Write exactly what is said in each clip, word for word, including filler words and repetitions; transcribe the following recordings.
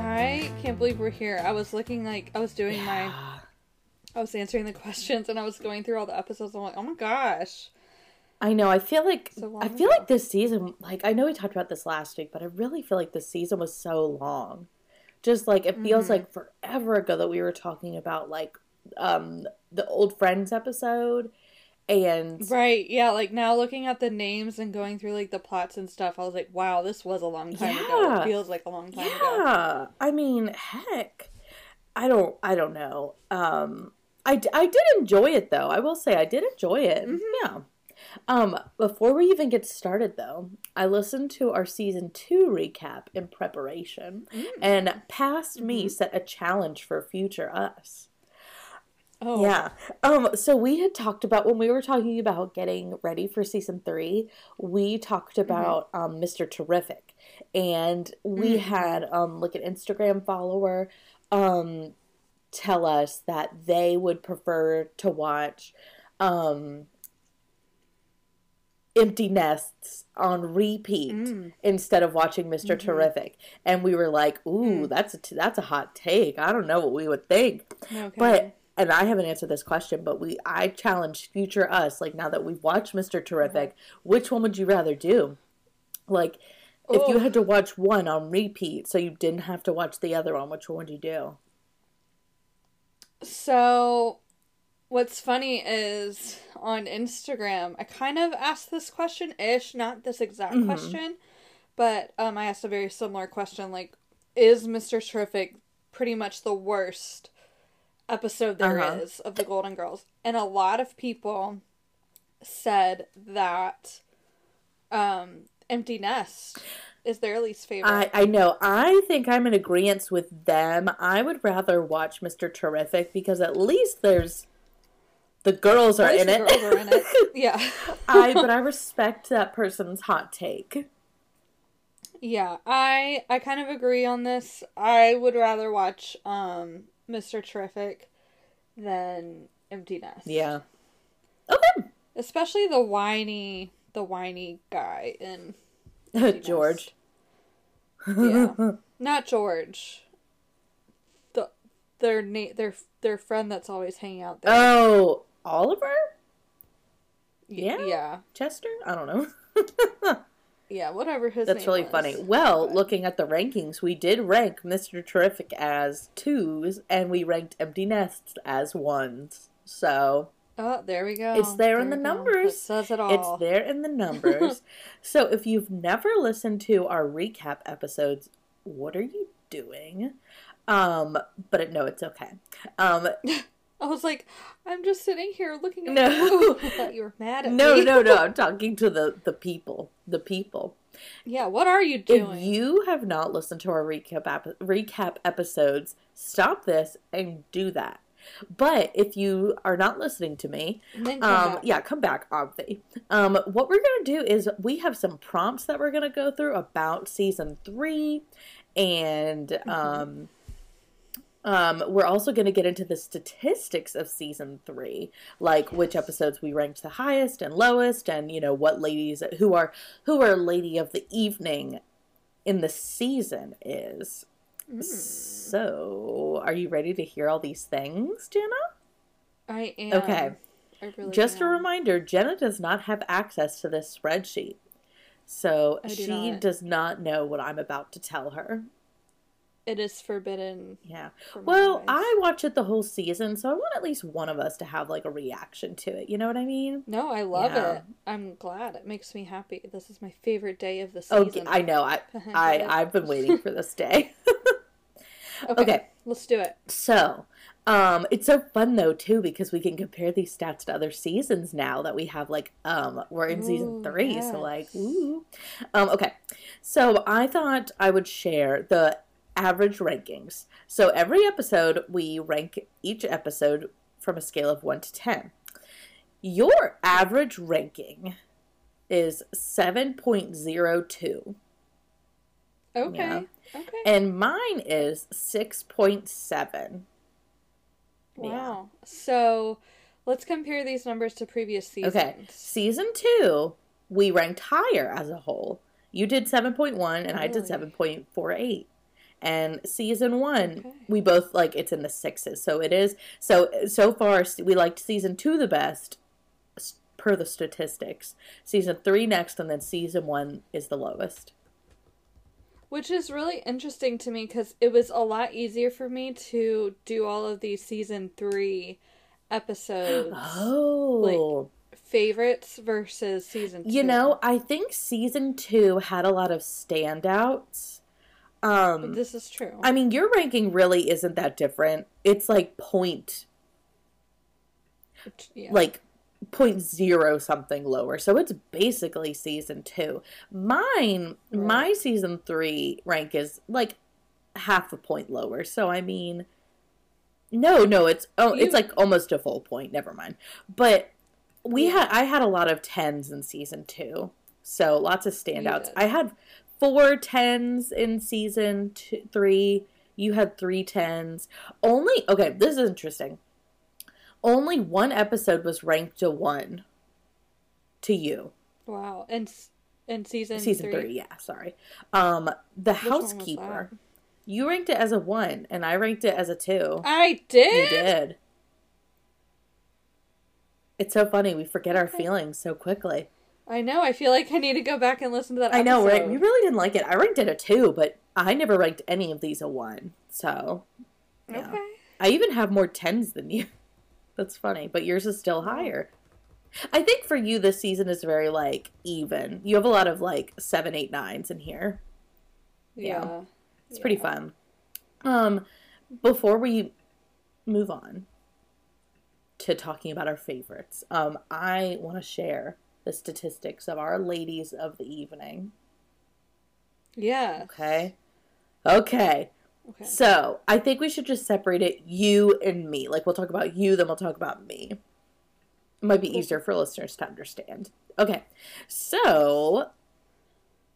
I can't believe we're here. I was looking like, I was doing yeah. my, I was answering the questions and I was going through all the episodes. I'm like, oh my gosh. I know. I feel like, so I feel ago. like this season, like, I know we talked about this last week, but I really feel like this season was so long. Just like, it feels mm-hmm. like forever ago that we were talking about like, um, the Old Friends episode and. Right. Yeah. Like now looking at the names and going through like the plots and stuff, I was like, wow, this was a long time yeah. ago. It feels like a long time yeah. ago. Yeah. I mean, heck, I don't, I don't know. Um, I, I did enjoy it though. I will say I did enjoy it. Mm-hmm. Yeah. Um, before we even get started, though, I listened to our Season two recap in preparation, mm. and past me mm-hmm. set a challenge for future us. Oh. Yeah. Um, so we had talked about, when we were talking about getting ready for Season three, we talked about mm-hmm. um, Mister Terrific, and we mm-hmm. had, um, like, an Instagram follower um, tell us that they would prefer to watch... Um, Empty Nests on repeat mm. instead of watching Mister Mm-hmm. Terrific, and we were like, "Ooh, mm. that's a t- that's a hot take. I don't know what we would think." Okay. But and I haven't answered this question, but we I challenged future us, like now that we've watched Mister Terrific, mm-hmm. which one would you rather do? Like, if Ooh. you had to watch one on repeat, so you didn't have to watch the other one, which one would you do? So. What's funny is on Instagram, I kind of asked this question-ish, not this exact mm-hmm. question, but um, I asked a very similar question, like, is Mister Terrific pretty much the worst episode there uh-huh. is of the Golden Girls? And a lot of people said that um, Empty Nest is their least favorite. I, I know. I think I'm in agreement with them. I would rather watch Mister Terrific because at least there's... The girls are in it. The girls are in it. Yeah. I but I respect that person's hot take. Yeah, I I kind of agree on this. I would rather watch um Mister Terrific than Empty Nest. Yeah. Okay. Especially the whiny the whiny guy in Empty George. Nest. Yeah. Not George. The their na- their their friend that's always hanging out there. Oh, Oliver? Yeah. Yeah. Chester? I don't know. yeah, whatever his That's name really was. Funny. Well, but... looking at the rankings, we did rank Mister Terrific as twos, and we ranked Empty Nests as ones. So... Oh, there we go. It's there, there in the numbers. It says it all. It's there in the numbers. So if you've never listened to our recap episodes, what are you doing? Um, but no, it's okay. Um... I was like, I'm just sitting here looking at no. you. I thought you were mad at no, me. No, no, no. I'm talking to the, the people. The people. Yeah, what are you doing? If you have not listened to our recap ap- recap episodes, stop this and do that. But if you are not listening to me, come um, yeah, come back, obviously. Um, what we're going to do is we have some prompts that we're going to go through about Season three and... Mm-hmm. Um, Um, we're also going to get into the statistics of Season three, like which episodes we ranked the highest and lowest, and, you know, what ladies, who are, who are Lady of the Evening in the season is. Mm. So, are you ready to hear all these things, Jenna? I am. Okay. I really Just am. A reminder, Jenna does not have access to this spreadsheet, so I do she not. does not know what I'm about to tell her. It is forbidden. Yeah. Well, eyes. I watch it the whole season, so I want at least one of us to have, like, a reaction to it. You know what I mean? No, I love yeah. it. I'm glad. It makes me happy. This is my favorite day of the season. Okay, I know. I, I, I've been waiting for this day. Okay, okay. Let's do it. So, um, it's so fun, though, too, because we can compare these stats to other seasons now that we have, like, um, we're in ooh, season three, yes. so, like, ooh. Um, okay, so I thought I would share the average rankings. So every episode, we rank each episode from a scale of one to ten. Your average ranking is seven point zero two. Okay. Yeah. Okay. And mine is six point seven. Wow. Yeah. So let's compare these numbers to previous seasons. Okay. Season two, we ranked higher as a whole. You did seven point one and really? I did seven point four eight. And season one, okay. we both, like, it's in the sixes. So it is, so, so far, we liked season two the best, per the statistics. Season three next, and then season one is the lowest. Which is really interesting to me, because it was a lot easier for me to do all of these season three episodes. Oh. Like, favorites versus season two. You know, I think season two had a lot of standouts. Um, this is true. I mean, your ranking really isn't that different. It's like point, yeah. like point zero something lower. So it's basically season two. Mine, right. my season three rank is like half a point lower. So I mean, no, no, it's oh, you... it's like almost a full point. Never mind. But we yeah. had I had a lot of tens in season two. So lots of standouts. I had. Four tens in season two, three. You had three tens. Only, okay, this is interesting. Only one episode was ranked a one to you. Wow. And in season, season three? Season three, yeah, sorry. Um, The Which Housekeeper. You ranked it as a one, and I ranked it as a two. I did? You did. It's so funny. We forget okay. our feelings so quickly. I know. I feel like I need to go back and listen to that episode. I know, right? We really didn't like it. I ranked it a two, but I never ranked any of these a one. So, yeah. Okay. I even have more tens than you. That's funny. But yours is still higher. I think for you, this season is very, like, even. You have a lot of, like, seven, eight, nines in here. Yeah. yeah. It's yeah. pretty fun. Um, before we move on to talking about our favorites, um, I want to share... the statistics of our ladies of the evening. Yeah. Okay. okay. Okay. So, I think we should just separate it you and me. Like, we'll talk about you, then we'll talk about me. It might be easier for listeners to understand. Okay. So,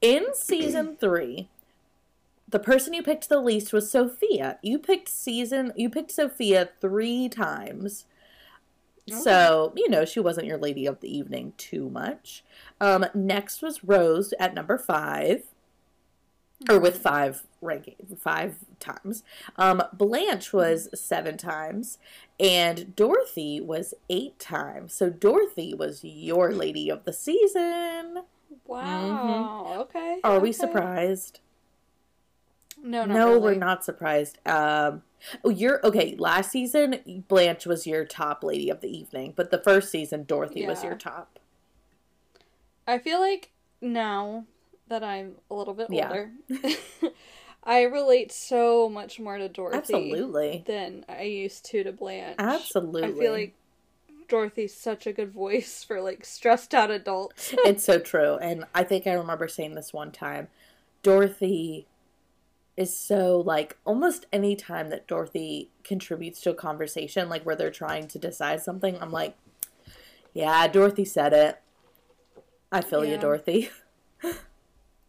in season three, the person you picked the least was Sophia. You picked season, you picked Sophia three times. Okay. So, you know, she wasn't your lady of the evening too much. Um, next was Rose at number five. Or with five ranking, five times. Um, Blanche was seven times. And Dorothy was eight times. So Dorothy was your lady of the season. Wow. Mm-hmm. Okay. Are okay. we surprised? No, not No, really. We're not surprised. Um. Oh, you're okay. Last season, Blanche was your top lady of the evening, but the first season, Dorothy yeah. was your top. I feel like now that I'm a little bit older, yeah. I relate so much more to Dorothy Absolutely. than I used to to Blanche. Absolutely. I feel like Dorothy's such a good voice for, like, stressed out adults. It's so true. And I think I remember saying this one time, Dorothy... is so, like, almost any time that Dorothy contributes to a conversation, like, where they're trying to decide something, I'm like, yeah, Dorothy said it. I feel yeah. you, Dorothy.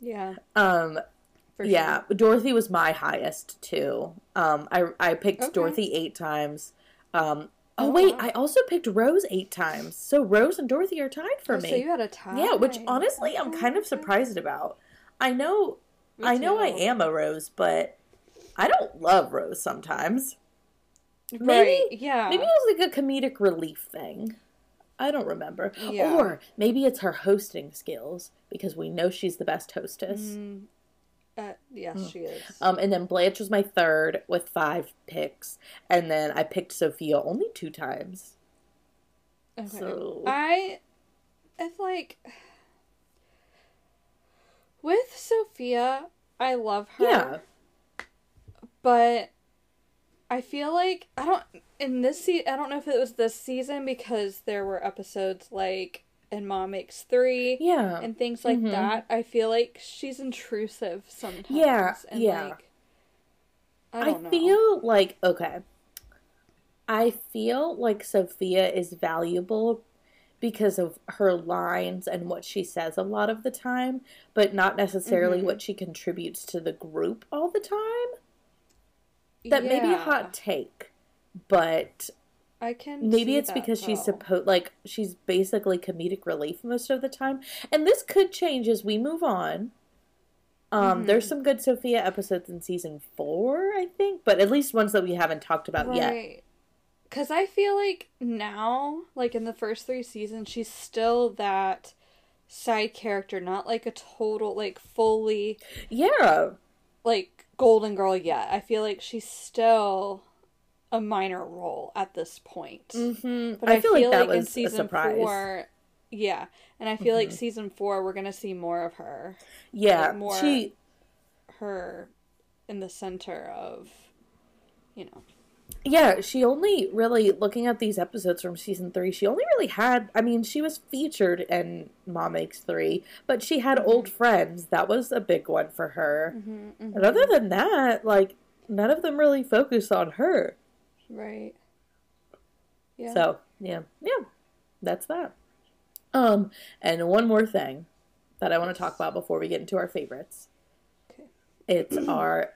yeah. Um, For yeah, sure. Dorothy was my highest, too. Um, I, I picked okay. Dorothy eight times. Um, oh, oh, wait, wow. I also picked Rose eight times. So Rose and Dorothy are tied for oh, me. So you had a tie. Yeah, which, honestly, okay. I'm kind of surprised about. I know... I know I am a Rose, but I don't love Rose sometimes. Maybe, right, yeah. Maybe it was like a comedic relief thing. I don't remember. Yeah. Or maybe it's her hosting skills, because we know she's the best hostess. Mm, uh, yes, mm. she is. Um, and then Blanche was my third with five picks. And then I picked Sophia only two times. Okay. So. I, it's like... With Sophia, I love her. Yeah. But I feel like, I don't, in this se- I don't know if it was this season, because there were episodes like And Mom Makes Three, yeah, and things like mm-hmm. that. I feel like she's intrusive sometimes. Yeah, and yeah. Like, I don't I know. feel like, okay, I feel like Sophia is valuable because of her lines and what she says a lot of the time, but not necessarily mm-hmm. what she contributes to the group all the time. That yeah. may be a hot take, but I can maybe see it's that, because though. she's supposed, like, she's basically comedic relief most of the time. And this could change as we move on. Um, mm-hmm. There's some good Sophia episodes in season four, I think, but at least ones that we haven't talked about right. yet. Because I feel like now, like in the first three seasons, she's still that side character, not like a total, like fully, yeah, like Golden Girl yet. I feel like she's still a minor role at this point. Mm-hmm. But I, I feel like, like that in was season a surprise. Four, yeah, and I feel mm-hmm. like season four we're gonna see more of her. Yeah, like more she, her in the center of, you know. Yeah, she only really, looking at these episodes from season three, she only really had, I mean, she was featured in Mom Makes Three, but she had mm-hmm. Old Friends. That was a big one for her. Mm-hmm, mm-hmm. And other than that, like, none of them really focus on her. Right. Yeah. So, yeah. Yeah. That's that. Um, and one more thing that I want to talk about before we get into our favorites. Okay. It's our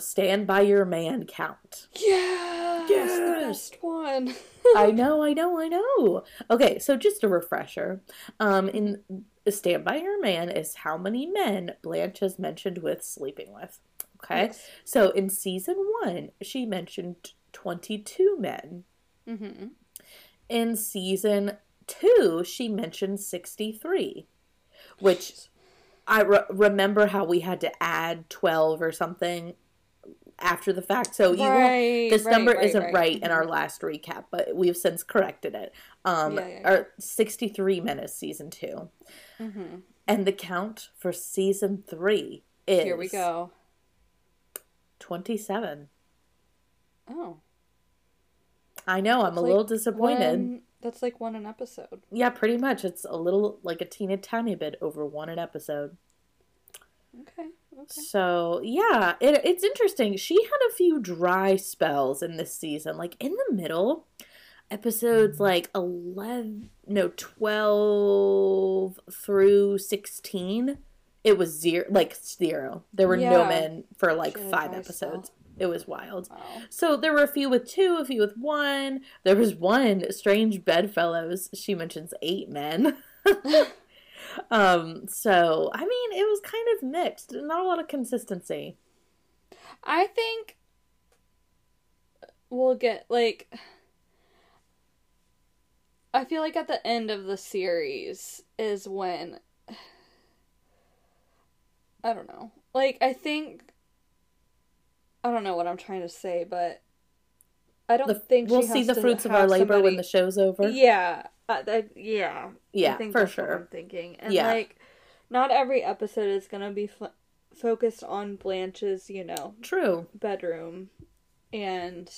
Stand By Your Man count. Yeah. Yes. The best one. I know, I know, I know. Okay, so just a refresher. Um, in Stand By Your Man is how many men Blanche has mentioned with sleeping with. Okay. Yes. So in season one, she mentioned twenty-two men. Mm-hmm. In season two, she mentioned sixty-three, which I re- remember how we had to add twelve or something after the fact. So you right, this right, number right, isn't right. right in our last recap, but we've since corrected it. Um, yeah, yeah, yeah. Or sixty-three men is season two. Mm-hmm. And the count for season three is, here we go, twenty-seven. Oh. I know, that's I'm a like little disappointed. One, that's like one an episode. Yeah, pretty much. It's a little, like a teeny tiny bit over one an episode. Okay, okay. So, yeah, it, it's interesting. She had a few dry spells in this season. Like, in the middle, episodes like eleven, no, twelve through sixteen, it was zero, like zero. There were yeah. no men for like Should five episodes. Spell. It was wild. Wow. So there were a few with two, a few with one. There was one, Strange Bedfellows. She mentions eight men. um, so, I mean, it was kind of mixed. Not a lot of consistency. I think we'll get, like, I feel like at the end of the series is when, I don't know. Like, I think, I don't know what I'm trying to say, but I don't the, think we'll she see the fruits of our labor somebody, when the show's over. Yeah, uh, I, yeah, yeah, I think for that's sure. What I'm thinking, and yeah. like, not every episode is gonna be f- focused on Blanche's, you know, true bedroom, and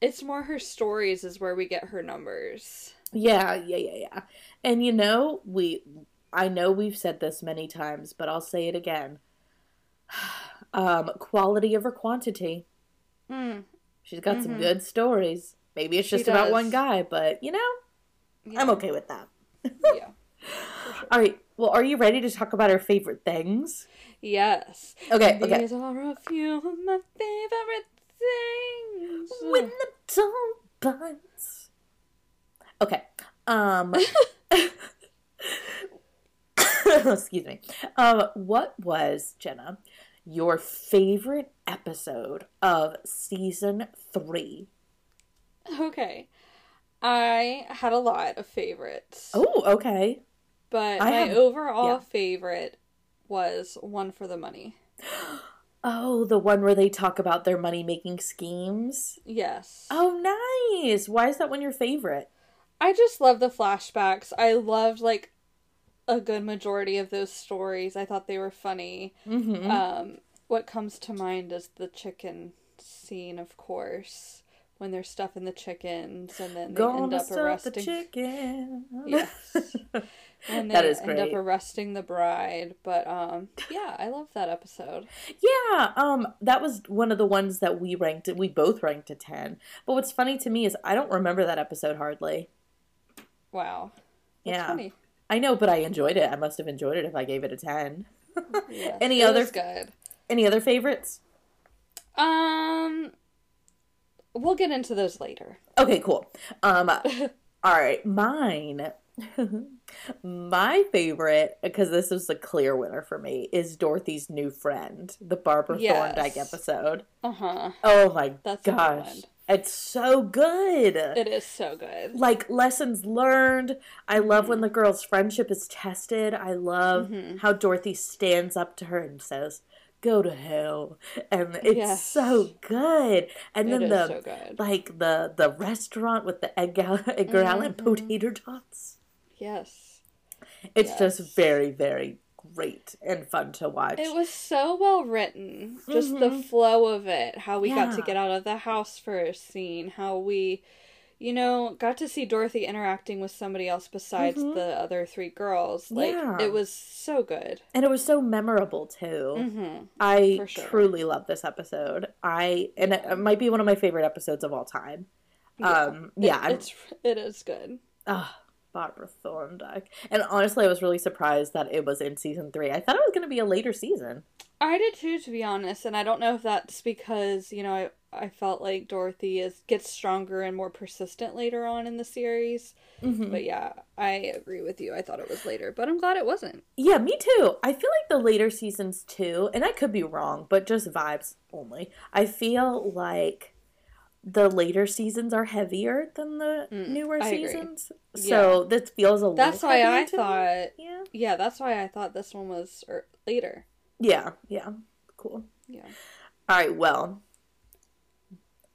it's more her stories is where we get her numbers. Yeah, yeah, yeah, yeah, and you know, we, I know we've said this many times, but I'll say it again. Um, quality over quantity. Mm. She's got mm-hmm. some good stories. Maybe it's just about one guy, but, you know, yeah. I'm okay with that. Yeah. Sure. All right. Well, are you ready to talk about our favorite things? Yes. Okay, These okay. These are a few of my favorite things. When the dawn bites. Okay. Um... Excuse me. Um, what was, Jenna, your favorite episode of season three? Okay. I had a lot of favorites. Oh, okay. But I my have, overall yeah. favorite was One for the Money. Oh, the one where they talk about their money-making schemes? Yes. Oh, nice. Why is that one your favorite? I just love the flashbacks. I loved, like, a good majority of those stories. I thought they were funny. Mm-hmm. Um, what comes to mind is the chicken scene, of course, when they're stuffing the chickens and then they Gonna end up arresting the chicken. Yes. And they that is end great. Up arresting the bride. But um yeah, I love that episode. Yeah, um that was one of the ones that we ranked we both ranked a ten. But what's funny to me is I don't remember that episode hardly. Wow. That's yeah. funny. I know, but I enjoyed it. I must have enjoyed it if I gave it a ten. Yes, any other good. Any other favorites? Um We'll get into those later. Okay, cool. Um, all right, mine. My favorite, because this was a clear winner for me, is Dorothy's New Friend, the Barbara yes. Thorndike episode. Uh-huh. Oh, my That's gosh. It's so good. It is so good. Like, lessons learned. I love mm-hmm. when the girl's friendship is tested. I love mm-hmm. how Dorothy stands up to her and says, go to hell, and it's yes. so good. And it then the so good. Like the the restaurant with the Edgar, Edgar mm-hmm. Allan potato tots. Yes, it's yes. just very very great and fun to watch. It was so well written. Mm-hmm. Just the flow of it, how we yeah. got to get out of the house for a scene, how we, you know, got to see Dorothy interacting with somebody else besides mm-hmm. the other three girls. Like, yeah. it was so good. And it was so memorable, too. Mm-hmm. I For sure. truly love this episode. I And it might be one of my favorite episodes of all time. Yeah. Um, yeah it, it's, it is good. Oh, Barbara Thorndike. And honestly, I was really surprised that it was in season three. I thought it was going to be a later season. I did, too, to be honest. And I don't know if that's because, you know, I... I felt like Dorothy is gets stronger and more persistent later on in the series. Mm-hmm. But yeah, I agree with you. I thought it was later, but I'm glad it wasn't. Yeah, me too. I feel like the later seasons too, and I could be wrong, but just vibes only. I feel like the later seasons are heavier than the mm, newer I seasons. Agree. So yeah. this feels a little That's why I thought me. Yeah. Yeah, that's why I thought this one was er- later. Yeah, yeah. Cool. Yeah. All right, well,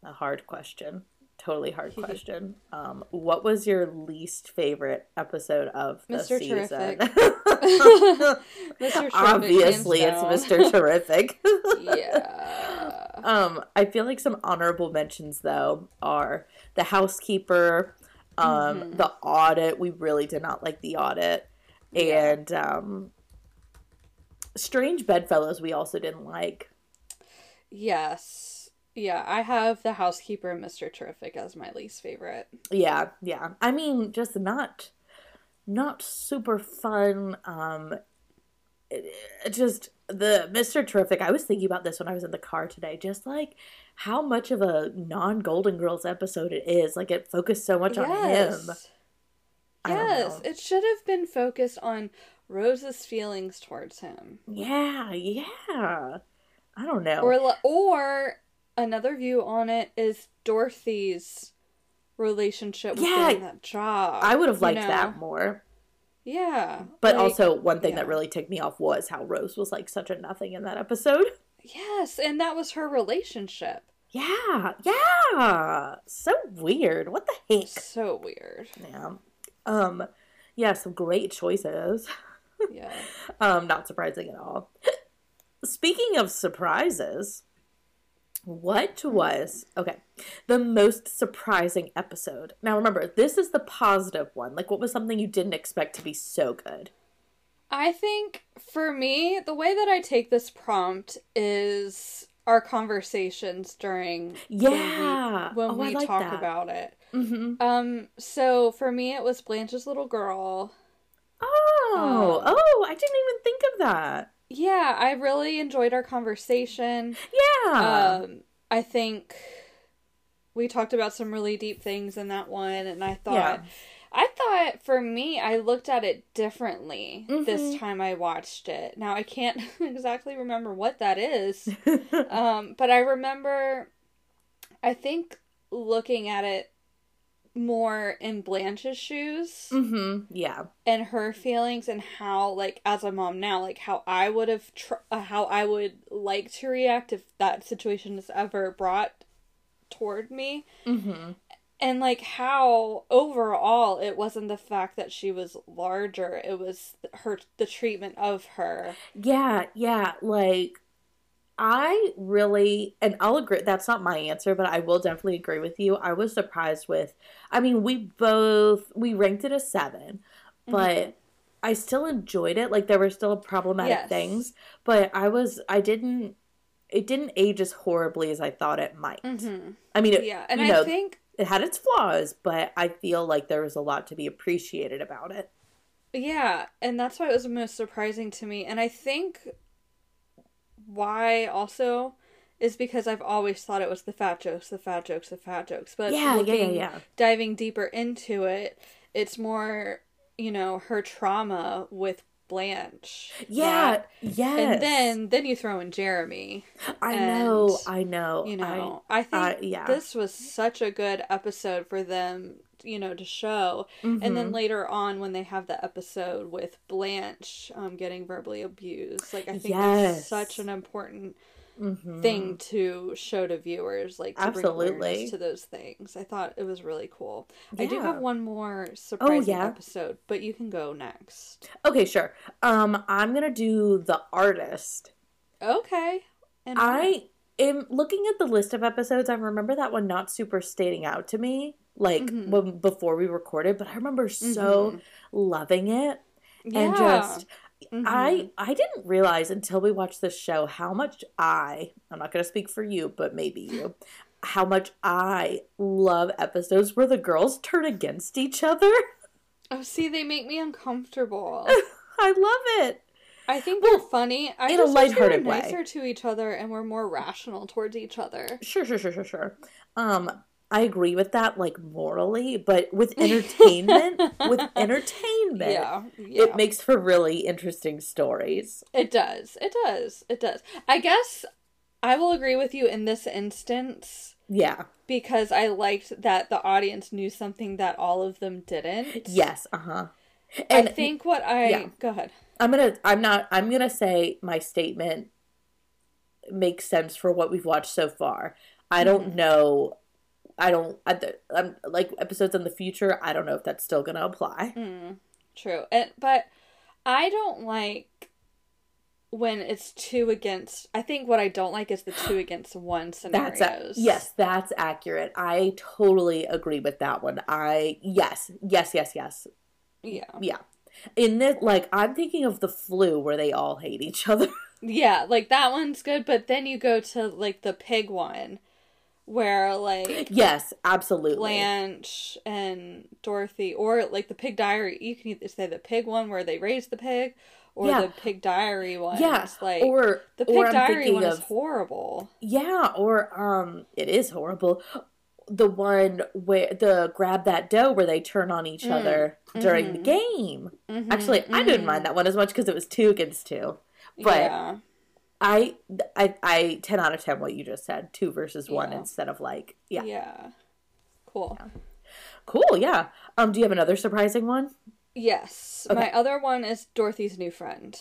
a hard question. Totally hard question. Um, what was your least favorite episode of the Mister season? Mister Terrific. Obviously, it's Mister Terrific. Yeah. Um, I feel like some honorable mentions, though, are The Housekeeper, um, mm-hmm. The Audit. We really did not like The Audit. Yeah. And um, Strange Bedfellows we also didn't like. Yes. Yeah, I have The Housekeeper and Mister Terrific as my least favorite. Yeah, yeah. I mean, just not, not super fun. Um, it, it just the Mister Terrific. I was thinking about this when I was in the car today. Just like how much of a non-Golden Girls episode it is. Like it focused so much yes. on him. Yes, it should have been focused on Rose's feelings towards him. Yeah, yeah. I don't know. Or or. Another view on it is Dorothy's relationship with yeah, that job. I would have liked you know? that more. Yeah. But like, also one thing yeah. that really ticked me off was how Rose was like such a nothing in that episode. Yes, and that was her relationship. Yeah, yeah. So weird. What the heck? So weird. Yeah. Um, yeah, some great choices. Yeah. um, not surprising at all. Speaking of surprises, what was, okay, the most surprising episode? Now, remember, this is the positive one. Like, what was something you didn't expect to be so good? I think, for me, the way that I take this prompt is our conversations during yeah. when we, when oh, we like talk that. about it. Mm-hmm. Um. So, for me, it was Blanche's Little Girl. Oh, um, oh, I didn't even think of that. Yeah, I really enjoyed our conversation. Yeah. Um, I think we talked about some really deep things in that one, and I thought, yeah. I thought for me, I looked at it differently mm-hmm. this time I watched it. Now, I can't exactly remember what that is, um, but I remember, I think, looking at it more in Blanche's shoes. Mm-hmm. Yeah. And her feelings and how, like, as a mom now, like, how I would have, tr- how I would like to react if that situation is ever brought toward me. Mm-hmm. And, like, how overall it wasn't the fact that she was larger. It was her, the treatment of her. Yeah, yeah. Like, I really, and I'll agree, that's not my answer, but I will definitely agree with you. I was surprised with, I mean, we both, we ranked it a seven, mm-hmm. but I still enjoyed it. Like, there were still problematic yes. things, but I was, I didn't, it didn't age as horribly as I thought it might. Mm-hmm. I mean, it, yeah, and you know, I think it had its flaws, but I feel like there was a lot to be appreciated about it. Yeah, and that's why it was the most surprising to me, and I think why also is because I've always thought it was the fat jokes, the fat jokes, the fat jokes. But yeah, looking, yeah, yeah. diving deeper into it, it's more, you know, her trauma with Blanche. Yeah, yeah. And then then you throw in Jeremy. I and, know, I know. You know, I, I think uh, yeah. this was such a good episode for them, you know, to show. Mm-hmm. And then later on when they have the episode with Blanche um, getting verbally abused, like I think yes. that's such an important mm-hmm. thing to show to viewers, like to Absolutely. Bring awareness to those things. I thought it was really cool. Yeah. I do have one more surprising oh, yeah. episode, but you can go next. Okay, sure. Um, I'm gonna do The Artist. Okay. And I am looking at the list of episodes. I remember that one not super standing out to me, like mm-hmm. when before we recorded, but I remember so mm-hmm. loving it yeah. and just. Mm-hmm. I I didn't realize until we watched this show how much I, I'm not going to speak for you, but maybe you, how much I love episodes where the girls turn against each other. Oh, see, they make me uncomfortable. I love it. I think well, they're funny. I in just a lighthearted we're nicer way. To each other and we're more rational towards each other. Sure, sure, sure, sure, sure. Um, I agree with that, like, morally, but with entertainment, with entertainment, yeah, yeah. it makes for really interesting stories. It does. It does. It does. I guess I will agree with you in this instance. Yeah. Because I liked that the audience knew something that all of them didn't. Yes. Uh-huh. And I think what I... Yeah. Go ahead. I'm gonna, I'm not, I'm gonna say my statement makes sense for what we've watched so far. I don't mm-hmm. know... I don't, I, I'm, like, episodes in the future, I don't know if that's still going to apply. Mm, true. And, but I don't like when it's two against, I think what I don't like is the two against one scenarios. That's a, yes, that's accurate. I totally agree with that one. I, yes, yes, yes, yes. Yeah. Yeah. In this, like, I'm thinking of The Flu where they all hate each other. Yeah, like, that one's good, but then you go to, like, the pig one. Where, like... Yes, absolutely. Blanche and Dorothy, or, like, the Pig Diary. You can either say the pig one where they raise the pig, or yeah. the Pig Diary one. Yeah, like, or... The Pig or Diary one of, is horrible. Yeah, or, um, it is horrible. The one where... The Grab That Dough where they turn on each mm. other during mm-hmm. the game. Mm-hmm. Actually, mm-hmm. I didn't mind that one as much because it was two against two. But... Yeah. I, I, I, ten out of ten, what you just said, two versus one yeah. instead of like, yeah. Yeah. Cool. Yeah. Cool, yeah. Um, do you have another surprising one? Yes. Okay. My other one is Dorothy's New Friend.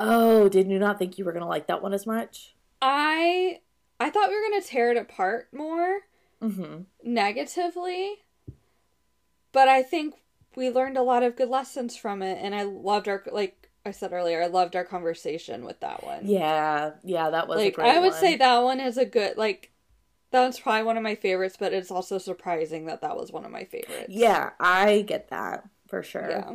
Oh, did you not think you were going to like that one as much? I, I thought we were going to tear it apart more mm-hmm. negatively, but I think we learned a lot of good lessons from it, and I loved our, like, I said earlier, I loved our conversation with that one. Yeah, yeah, that was like, a great one. I would one. say that one is a good, like, that one's probably one of my favorites, but it's also surprising that that was one of my favorites. Yeah, I get that, for sure. Yeah,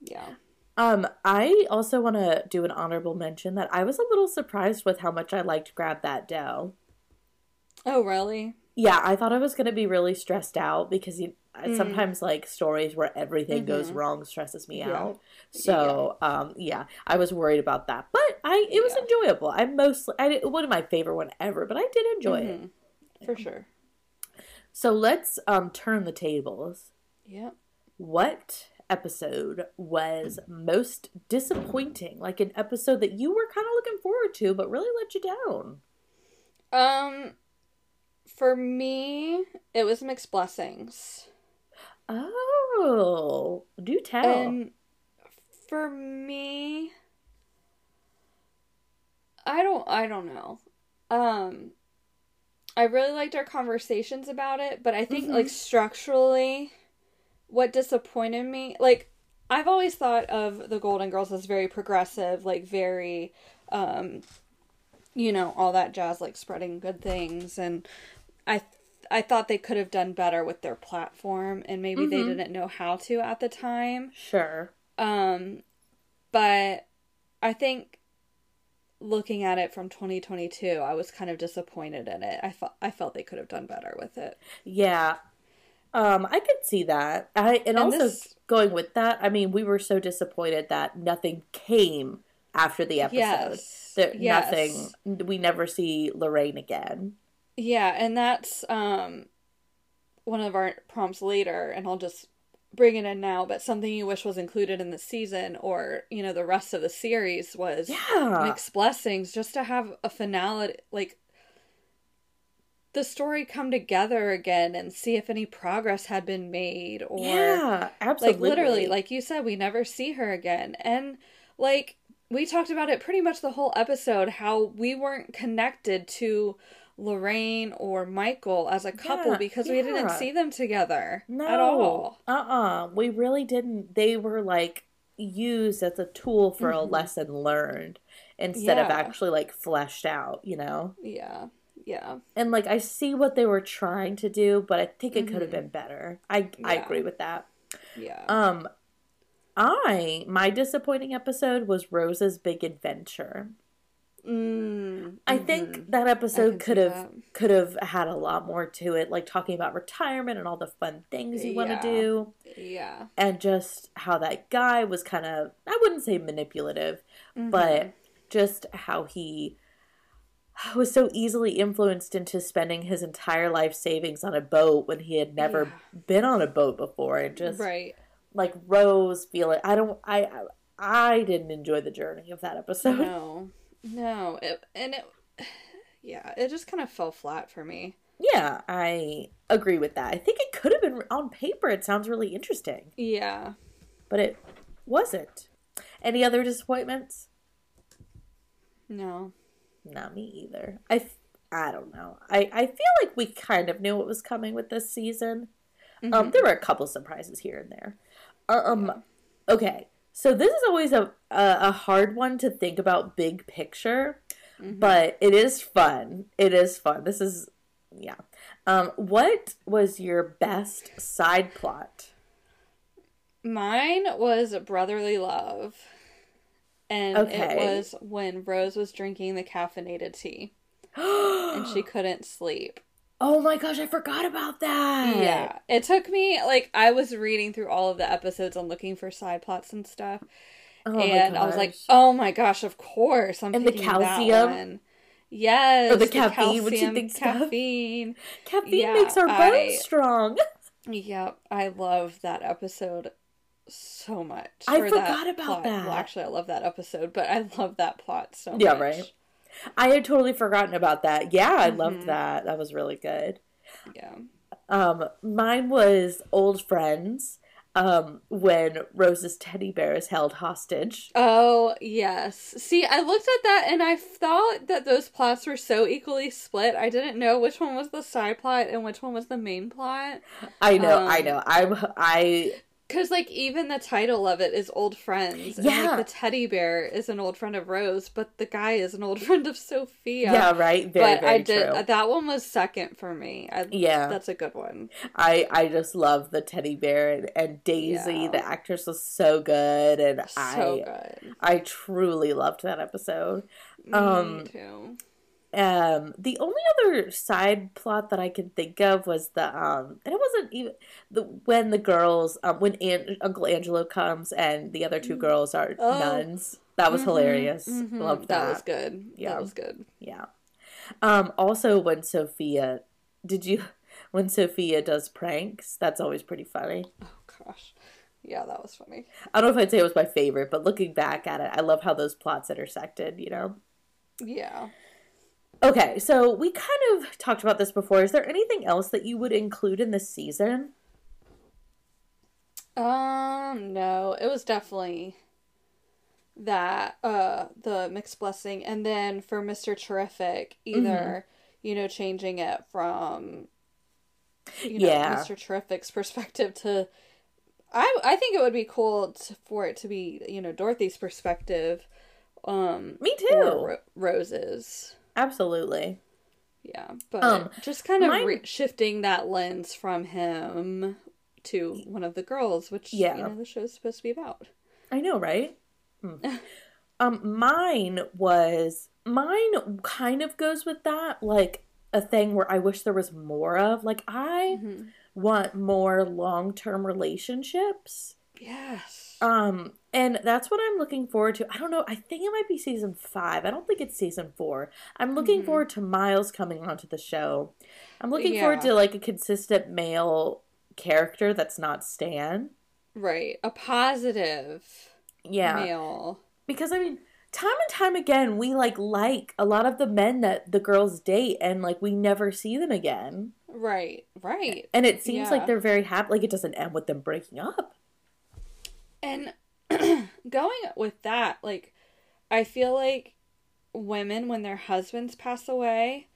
yeah. Um, I also want to do an honorable mention that I was a little surprised with how much I liked Grab That Dough. Oh, really? Yeah, I thought I was going to be really stressed out because you... Sometimes, like, stories where everything mm-hmm. goes wrong stresses me yeah. out. So, yeah. um, yeah, I was worried about that. But I it was yeah. enjoyable. I mostly, I it wasn't my favorite one ever, but I did enjoy mm-hmm. it. For yeah. sure. So let's um turn the tables. Yep. What episode was most disappointing? Like, an episode that you were kind of looking forward to, but really let you down? Um, for me, it was Mixed Blessings. Oh, do tell. And for me, I don't, I don't know. Um, I really liked our conversations about it, but I think, mm-hmm. like, structurally, what disappointed me, like, I've always thought of the Golden Girls as very progressive, like, very, um, you know, all that jazz, like spreading good things. And I th- I thought they could have done better with their platform, and maybe mm-hmm. they didn't know how to at the time. Sure. Um, but I think looking at it from twenty twenty-two, I was kind of disappointed in it. I felt I felt they could have done better with it. Yeah. Um, I could see that. I and, and also this, going with that, I mean, we were so disappointed that nothing came after the episode. Yes. There, yes. Nothing. We never see Lorraine again. Yeah, and that's um, one of our prompts later, and I'll just bring it in now, but something you wish was included in the season or, you know, the rest of the series was yeah. Mixed Blessings, just to have a finality, like, the story come together again and see if any progress had been made or... Yeah, absolutely. Like, literally, like you said, we never see her again. And, like, we talked about it pretty much the whole episode, how we weren't connected to Lorraine or Michael as a couple yeah, because yeah. we didn't see them together no. at all. Uh-uh. We really didn't. They were, like, used as a tool for mm-hmm. a lesson learned instead yeah. of actually, like, fleshed out, you know? Yeah. Yeah. And, like, I see what they were trying to do, but I think it mm-hmm. could have been better. I yeah. I agree with that. Yeah. Um, I, my disappointing episode was Rose's Big Adventure. Mm, I mm-hmm. think that episode could have could have had a lot more to it, like talking about retirement and all the fun things you yeah. want to do. Yeah. And just how that guy was kind of, I wouldn't say manipulative, mm-hmm. but just how he was so easily influenced into spending his entire life savings on a boat when he had never yeah. been on a boat before. And just right. like Rose feeling, I don't, I, I didn't enjoy the journey of that episode. No. No, it, and it, yeah, it just kind of fell flat for me. Yeah, I agree with that. I think it could have been, on paper, it sounds really interesting. Yeah. But it wasn't. Any other disappointments? No. Not me either. I, I don't know. I, I feel like we kind of knew what was coming with this season. Mm-hmm. Um, there were a couple surprises here and there. Um, yeah. Okay. So this is always a, a a hard one to think about big picture, mm-hmm. but it is fun. It is fun. This is, yeah. Um, what was your best side plot? Mine was Brotherly Love. And okay. it was when Rose was drinking the caffeinated tea. And she couldn't sleep. Oh my gosh, I forgot about that. Yeah. It took me, like, I was reading through all of the episodes and looking for side plots and stuff. Oh and my I was like, oh my gosh, of course. I'm and the calcium. That one. Yes. Or the, the caffeine. What you think caffeine. Caffeine yeah, makes our bones strong. Yeah. I love that episode so much. I or forgot that about plot. That. Well, actually, I love that episode, but I love that plot so yeah, much. Yeah, right. I had totally forgotten about that. Yeah, I mm-hmm. loved that. That was really good. Yeah. Um, mine was Old Friends, um, when Rose's teddy bear is held hostage. Oh, yes. See, I looked at that and I thought that those plots were so equally split. I didn't know which one was the side plot and which one was the main plot. I know, um, I know. I'm, I... Because, like, even the title of it is Old Friends. And, yeah. like, the teddy bear is an old friend of Rose, but the guy is an old friend of Sophia. Yeah, right? Very, but very I did, true. That one was second for me. I, yeah. That's a good one. I, I just love the teddy bear. And, and Daisy, yeah. the actress, was so good. And so I, good. I truly loved that episode. Um, me too. Um, the only other side plot that I can think of was the, um, and it wasn't even, the when the girls, um, when Aunt, Uncle Angelo comes and the other two girls are oh. nuns. That was mm-hmm. hilarious. Mm-hmm. Loved that. That was good. Yeah. That was good. Yeah. Um, also when Sophia, did you, when Sophia does pranks, that's always pretty funny. Oh, gosh. Yeah, that was funny. I don't know if I'd say it was my favorite, but looking back at it, I love how those plots intersected, you know? Yeah. Okay, so we kind of talked about this before. Is there anything else that you would include in this season? Um, no. It was definitely that, uh, the Mixed Blessing. And then for Mister Terrific, either, mm-hmm. you know, changing it from, you know, yeah. Mister Terrific's perspective to... I, I think it would be cool to, for it to be, you know, Dorothy's perspective. Um, Me too. Or Ro- Rose's. Absolutely. Yeah, but um, just kind of my... re- shifting that lens from him to one of the girls, which, yeah. you know, the show's supposed to be about. I know, right? Mm. um, mine was, mine kind of goes with that, like, a thing where I wish there was more of. Like, I mm-hmm. want more long-term relationships. Yes. Um, and that's what I'm looking forward to. I don't know. I think it might be season five. I don't think it's season four. I'm looking mm-hmm. forward to Miles coming onto the show. I'm looking yeah. forward to, like, a consistent male character that's not Stan. Right. A positive yeah. male. Because, I mean, time and time again, we, like, like a lot of the men that the girls date, and, like, we never see them again. Right. Right. And it seems yeah. like they're very happy. Like, it doesn't end with them breaking up. And going with that, like, I feel like women, when their husbands pass away,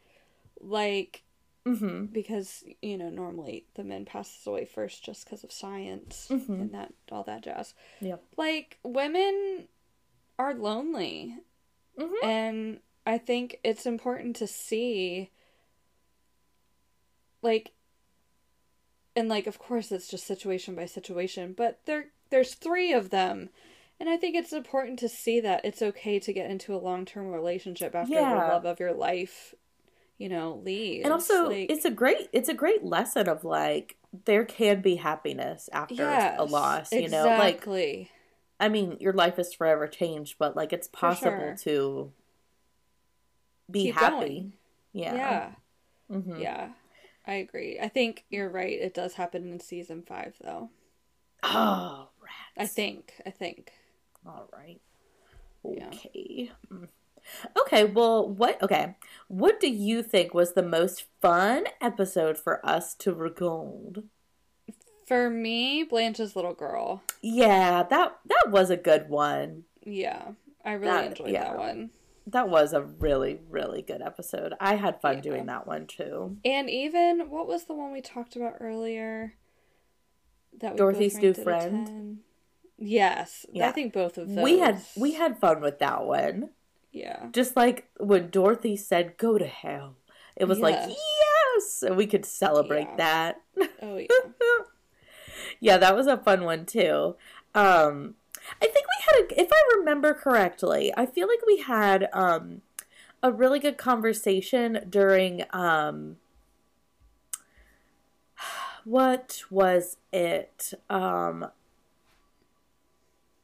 like, mm-hmm. because, you know, normally the men passes away first just because of science mm-hmm. and that, all that jazz. Yeah. Like, women are lonely. Mm-hmm. And I think it's important to see, like, and, like, of course it's just situation by situation, but they're There's three of them. And I think it's important to see that it's okay to get into a long-term relationship after yeah. the love of your life, you know, leaves. And also, like, it's a great it's a great lesson of, like, there can be happiness after yes, a loss, you exactly. know? Exactly. Like, I mean, your life is forever changed, but, like, it's possible sure. to be Keep happy. Going. Yeah. Yeah. Mm-hmm. Yeah. I agree. I think you're right. It does happen in season five, though. Oh, rats. I think. I think. All right. Okay. Yeah. Okay, well, what... Okay. What do you think was the most fun episode for us to record? For me, Blanche's Little Girl. Yeah, that that was a good one. Yeah. I really that, enjoyed yeah. that one. That was a really, really good episode. I had fun yeah. doing that one, too. And even... What was the one we talked about earlier? That Dorothy's New Friend. Yes. Yeah. I think both of those. We had we had fun with that one. Yeah. Just like when Dorothy said, go to hell. It was yes. like, yes! And we could celebrate yeah. that. Oh, yeah. Yeah, that was a fun one, too. Um, I think we had, a, if I remember correctly, I feel like we had um, a really good conversation during... Um, What was it? Um,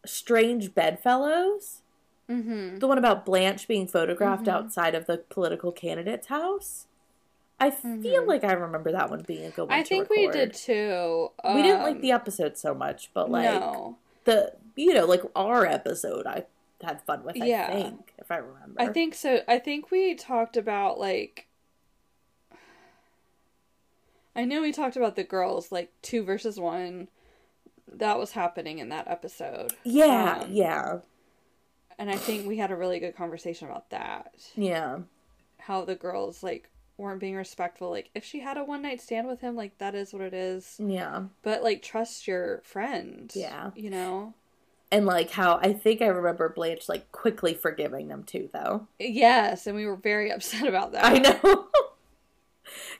Strange Bedfellows? Mm-hmm. The one about Blanche being photographed mm-hmm. outside of the political candidate's house? I mm-hmm. feel like I remember that one being a good one I to think record. We did too. Um, we didn't like the episode so much, but like no. the, you know, like our episode I had fun with, I yeah. think, if I remember. I think so. I think we talked about like I know we talked about the girls, like, two versus one. That was happening in that episode. Yeah, um, yeah. And I think we had a really good conversation about that. Yeah. How the girls, like, weren't being respectful. Like, if she had a one-night stand with him, like, that is what it is. Yeah. But, like, trust your friend. Yeah. You know? And, like, how I think I remember Blanche, like, quickly forgiving them, too, though. Yes, and we were very upset about that. I know.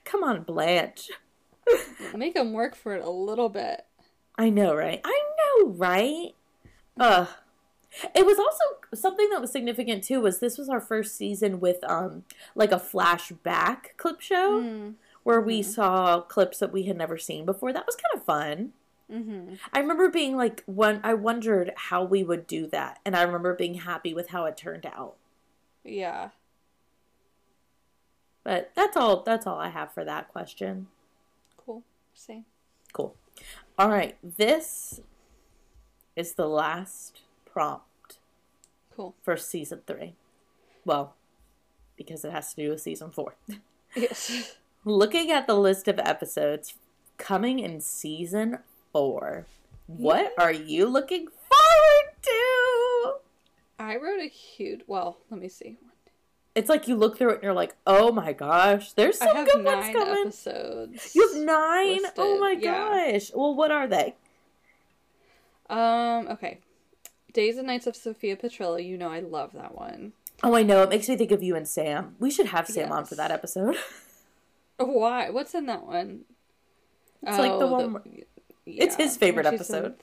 Come on, Blanche. Make them work for it a little bit. I know, right? I know, right? Ugh. It was also something that was significant, too, was this was our first season with, um, like, a flashback clip show mm. where we mm. saw clips that we had never seen before. That was kind of fun. Mm-hmm. I remember being, like, one, I wondered how we would do that, and I remember being happy with how it turned out. Yeah. But that's all, that's all I have for that question. Cool. Same. Cool. All right. This is the last prompt. Cool. For season three. Well, because it has to do with season four. Yes. Looking at the list of episodes coming in season four, what yeah. are you looking forward to? I wrote a huge, well, let me see. It's like you look through it and you're like, oh my gosh, there's some good ones coming. I have nine episodes. You have nine? Listed. Oh my yeah. gosh. Well, what are they? Um, okay. Days and Nights of Sophia Petrillo. You know I love that one. Oh, I know. It makes me think of you and Sam. We should have Sam yes. on for that episode. Why? What's in that one? It's oh, like the one. The, yeah. It's his favorite episode.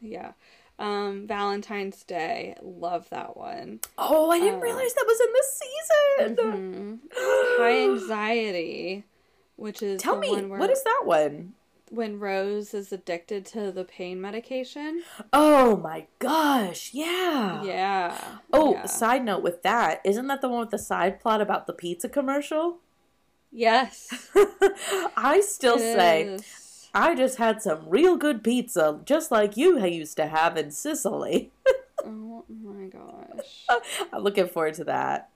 In, yeah. Um, Valentine's Day. Love that one. Oh, I didn't uh, realize that was in this season. Mm-hmm. High Anxiety, which is tell the me one where, what is that one? When Rose is addicted to the pain medication. Oh my gosh! Yeah. Yeah. Oh, yeah. Side note with that, isn't that the one with the side plot about the pizza commercial? Yes. I still say, I just had some real good pizza, just like you used to have in Sicily. Oh my gosh. I'm looking forward to that.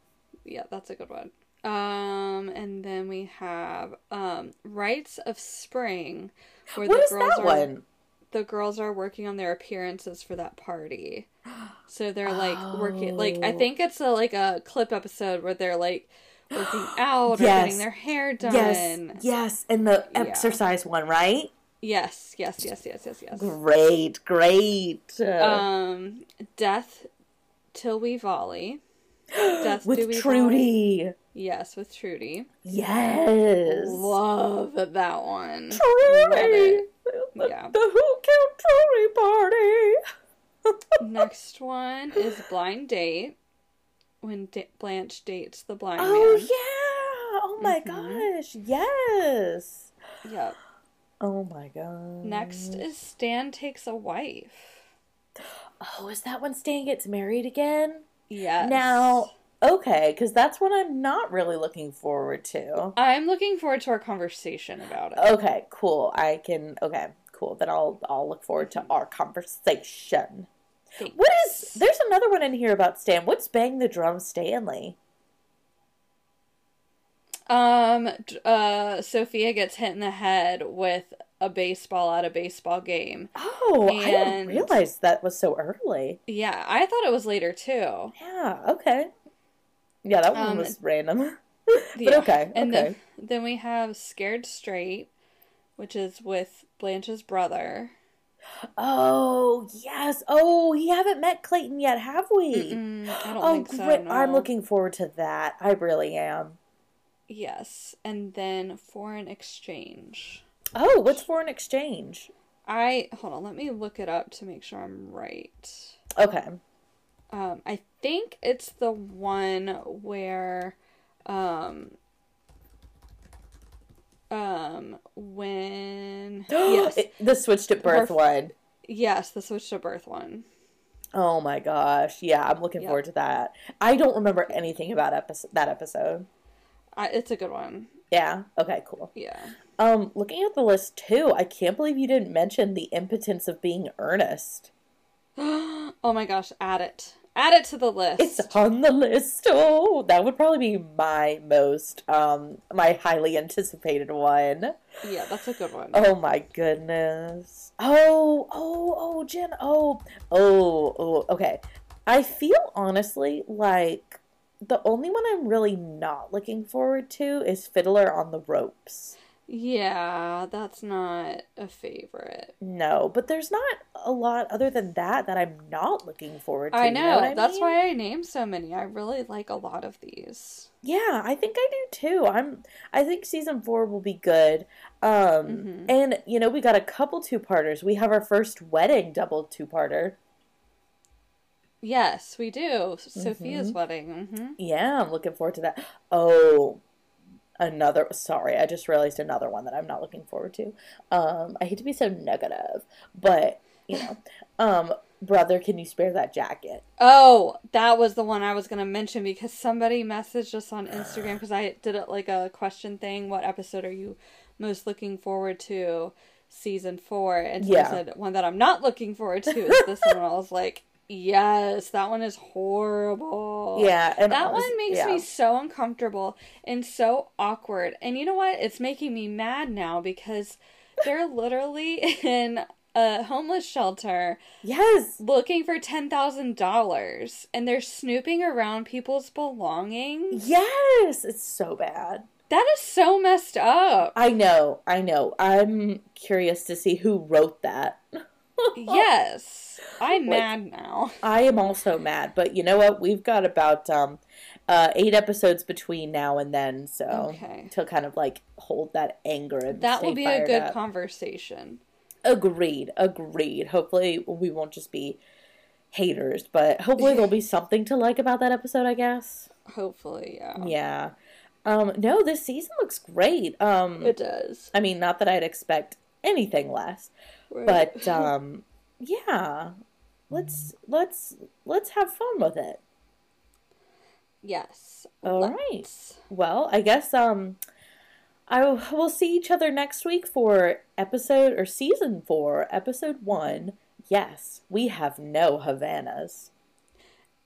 Yeah, that's a good one. Um, and then we have um, Rites of Spring. Where what the is girls that are, one? The girls are working on their appearances for that party. So they're like oh. working, like I think it's a, like a clip episode where they're like working out yes. or getting their hair done. Yes, yes, and the yeah. exercise one, right? Yes, yes, yes, yes, yes, yes. Great, great. Um, Death Till We Volley. Death with we Trudy. Volley. Yes, with Trudy. Yes. Love that one. Trudy. The, yeah. the Who Killed Trudy party. Next one is Blind Date. When da- Blanche dates the blind man. Oh, yeah. Oh, my mm-hmm. gosh. Yes. Yep. Oh, my gosh. Next is Stan Takes a Wife. Oh, is that when Stan gets married again? Yes. Now, okay, because that's what I'm not really looking forward to. I'm looking forward to our conversation about it. Okay, cool. I can, okay, cool. Then I'll, I'll look forward to our conversation. Thanks. What is, there's another one in here about Stan. What's Bang the Drum Stanley? Um, uh, Sophia gets hit in the head with a baseball at a baseball game. Oh, and I didn't realize that was so early. Yeah, I thought it was later too. Yeah, okay. Yeah, that one um, was random. But yeah. okay, and okay. Then, then we have Scared Straight, which is with Blanche's brother. Oh, yes. Oh, we haven't met Clayton yet, have we? Mm-mm, I don't oh, think so, great. No. I'm looking forward to that. I really am. Yes. And then Foreign Exchange. Oh, what's Foreign Exchange? I, hold on, let me look it up to make sure I'm right. Okay. Um, I think it's the one where, um... Um, when... yes. It, the Switched at Birth Her, one. Yes, the Switched at Birth one. Oh my gosh. Yeah, I'm looking yep. forward to that. I don't remember anything about episode, that episode. Uh, it's a good one. Yeah? Okay, cool. Yeah. Um, looking at the list too, I can't believe you didn't mention The Impotence of Being Earnest. Oh my gosh, add it. Add it to the list. It's on the list. Oh, that would probably be my most, um, my highly anticipated one. Yeah, that's a good one. Oh, my goodness. Oh, oh, oh, Jen. Oh, oh, oh, okay. I feel, honestly, like the only one I'm really not looking forward to is Fiddler on the Ropes. Yeah, that's not a favorite. No, but there's not a lot other than that that I'm not looking forward to. I know, you know what I that's mean? Why I named so many. I really like a lot of these. Yeah, I think I do too. I'm I think season four will be good. Um mm-hmm. and you know, we got a couple two-parters. We have our first wedding double two-parter. Yes, we do. Mm-hmm. Sophia's wedding. Mm-hmm. Yeah, I'm looking forward to that. Oh, Another, sorry, I just realized another one that I'm not looking forward to. Um, I hate to be so negative, but, you know, um, Brother, Can You Spare That Jacket? Oh, that was the one I was going to mention because somebody messaged us on Instagram because I did it like a question thing. What episode are you most looking forward to season four? And so yeah. I said, one that I'm not looking forward to is this one. I was like, yes, that one is horrible. Yeah. And that was, one makes yeah. me so uncomfortable and so awkward. And you know what? It's making me mad now because they're literally in a homeless shelter. Yes. Looking for ten thousand dollars. And they're snooping around people's belongings. Yes. It's so bad. That is so messed up. I know. I know. I'm curious to see who wrote that. Yes. I'm like, mad now. I am also mad, but you know what? We've got about um, uh, eight episodes between now and then, so okay. to kind of like hold that anger and that will be a good up. conversation. Agreed, agreed. Hopefully, we won't just be haters, but hopefully there'll be something to like about that episode. I guess. Hopefully, yeah. Yeah. Um, no, this season looks great. Um, it does. I mean, not that I'd expect anything less, right. but. Um, Yeah, let's let's let's have fun with it. Yes. All let's. right. Well, I guess um, I will, we'll see each other next week for episode or season four, episode one. Yes, we have no Havanas.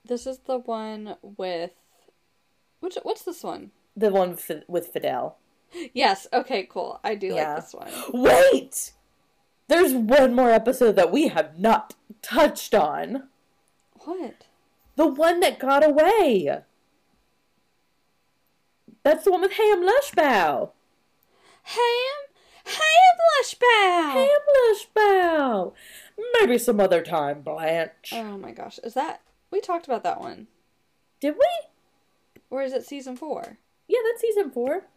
This is the one with which? What's this one? The one f- with Fidel. Yes. Okay. Cool. I do yeah. like this one. Wait. There's one more episode that we have not touched on. What? The One That Got Away. That's the one with Ham Lushbow. Ham? Ham Lushbow! Ham Lushbow! Maybe some other time, Blanche. Oh my gosh. Is that... We talked about that one. Did we? Or is it season four? Yeah, that's season four.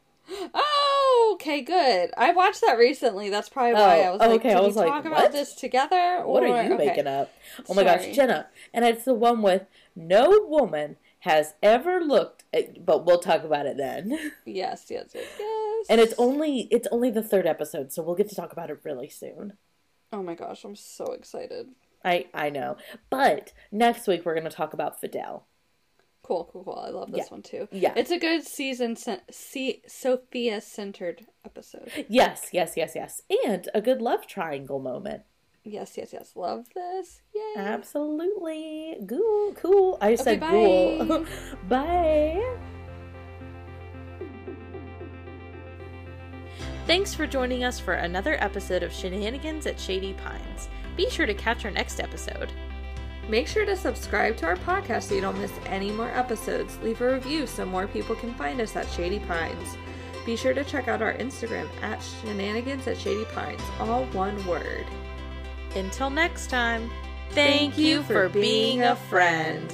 Oh, okay, good. I watched that recently. That's probably why oh, I was like, okay, did I was we like, talk what? about this together? Or... What are you okay. making up? Oh Sorry. my gosh, Jenna. And it's the one with no woman has ever looked at, but we'll talk about it then. Yes, yes, yes, yes. And it's only it's only the third episode, so we'll get to talk about it really soon. Oh my gosh, I'm so excited. I, I know. But next week we're going to talk about Fidel. Cool, cool, cool. I love this yeah. one, too. Yeah. It's a good season, see, Sophia-centered episode. Yes, yes, yes, yes. And a good love triangle moment. Yes, yes, yes. Love this. Yay. Absolutely. Cool, cool. I okay, said bye. cool. Bye. Thanks for joining us for another episode of Shenanigans at Shady Pines. Be sure to catch our next episode. Make sure to subscribe to our podcast so you don't miss any more episodes. Leave a review so more people can find us at Shady Pines. Be sure to check out our Instagram at Shenanigans at Shady Pines, all one word. Until next time, thank, thank you for being a friend.